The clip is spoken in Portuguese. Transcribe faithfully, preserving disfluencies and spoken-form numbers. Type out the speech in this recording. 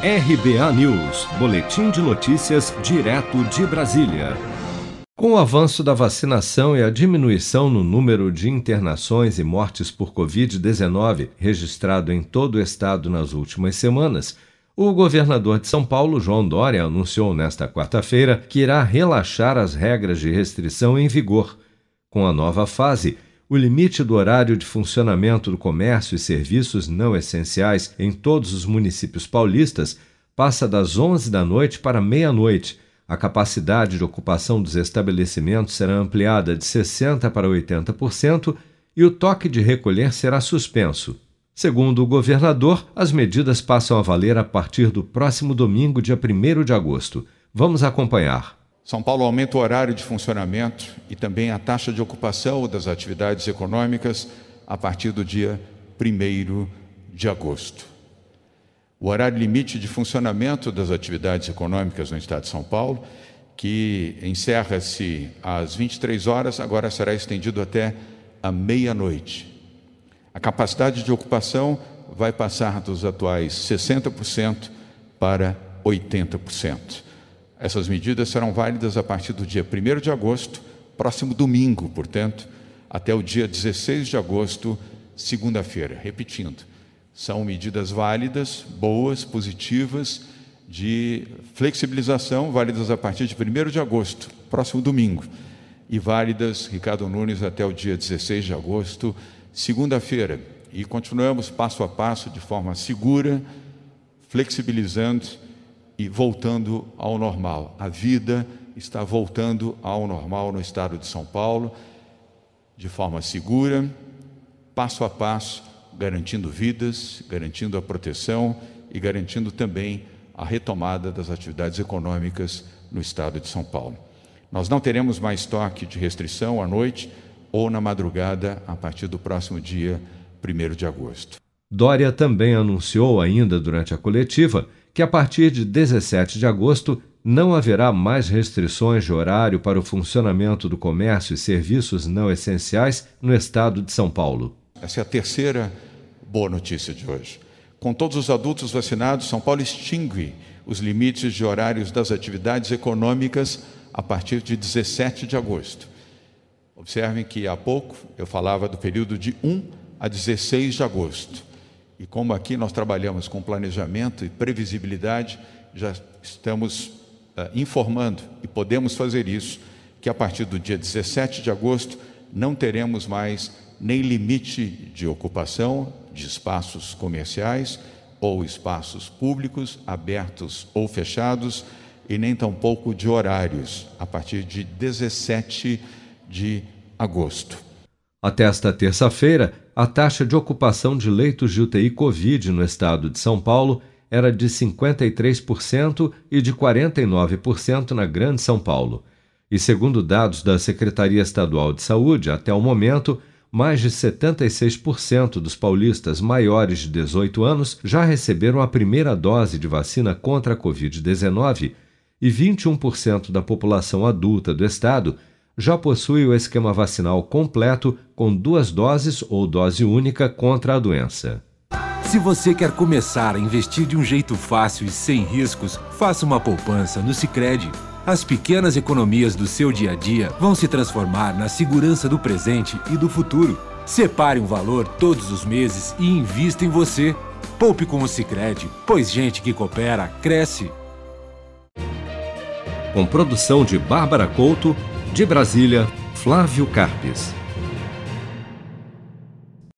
R B A News, boletim de notícias direto de Brasília. Com o avanço da vacinação e a diminuição no número de internações e mortes por covid dezenove registrado em todo o estado nas últimas semanas, o governador de São Paulo, João Doria, anunciou nesta quarta-feira que irá relaxar as regras de restrição em vigor. Com a nova fase, o limite do horário de funcionamento do comércio e serviços não essenciais em todos os municípios paulistas passa das onze da noite para meia-noite. A capacidade de ocupação dos estabelecimentos será ampliada de sessenta por cento para oitenta por cento e o toque de recolher será suspenso. Segundo o governador, as medidas passam a valer a partir do próximo domingo, dia primeiro de agosto. Vamos acompanhar. São Paulo aumenta o horário de funcionamento e também a taxa de ocupação das atividades econômicas a partir do dia primeiro de agosto. O horário limite de funcionamento das atividades econômicas no estado de São Paulo, que encerra-se às vinte e três horas, agora será estendido até a meia-noite. A capacidade de ocupação vai passar dos atuais sessenta por cento para oitenta por cento. Essas medidas serão válidas a partir do dia primeiro de agosto, próximo domingo, portanto, até o dia dezesseis de agosto, segunda-feira. Repetindo, são medidas válidas, boas, positivas, de flexibilização, válidas a partir de primeiro de agosto, próximo domingo, e válidas, Ricardo Nunes, até o dia dezesseis de agosto, segunda-feira. E continuamos passo a passo, de forma segura, flexibilizando e voltando ao normal. A vida está voltando ao normal no estado de São Paulo, de forma segura, passo a passo, garantindo vidas, garantindo a proteção e garantindo também a retomada das atividades econômicas no estado de São Paulo. Nós não teremos mais toque de restrição à noite ou na madrugada a partir do próximo dia primeiro de agosto. Doria também anunciou ainda durante a coletiva que a partir de dezessete de agosto não haverá mais restrições de horário para o funcionamento do comércio e serviços não essenciais no estado de São Paulo. Essa é a terceira boa notícia de hoje. Com todos os adultos vacinados, São Paulo extingue os limites de horários das atividades econômicas a partir de dezessete de agosto. Observem que há pouco eu falava do período de um a dezesseis de agosto. E como aqui nós trabalhamos com planejamento e previsibilidade, já estamos uh, informando, e podemos fazer isso, que a partir do dia dezessete de agosto não teremos mais nem limite de ocupação de espaços comerciais ou espaços públicos, abertos ou fechados, e nem tampouco de horários, a partir de dezessete de agosto. Até esta terça-feira, a taxa de ocupação de leitos de U T I Covid no estado de São Paulo era de cinquenta e três por cento e de quarenta e nove por cento na Grande São Paulo. E segundo dados da Secretaria Estadual de Saúde, até o momento, mais de setenta e seis por cento dos paulistas maiores de dezoito anos já receberam a primeira dose de vacina contra a covid dezenove e vinte e um por cento da população adulta do estado já possui o esquema vacinal completo com duas doses ou dose única contra a doença. Se você quer começar a investir de um jeito fácil e sem riscos, faça uma poupança no Sicredi. As pequenas economias do seu dia a dia vão se transformar na segurança do presente e do futuro. Separe um valor todos os meses e invista em você. Poupe com o Sicredi, pois gente que coopera, cresce. Com produção de Bárbara Couto, de Brasília, Flávio Carpes.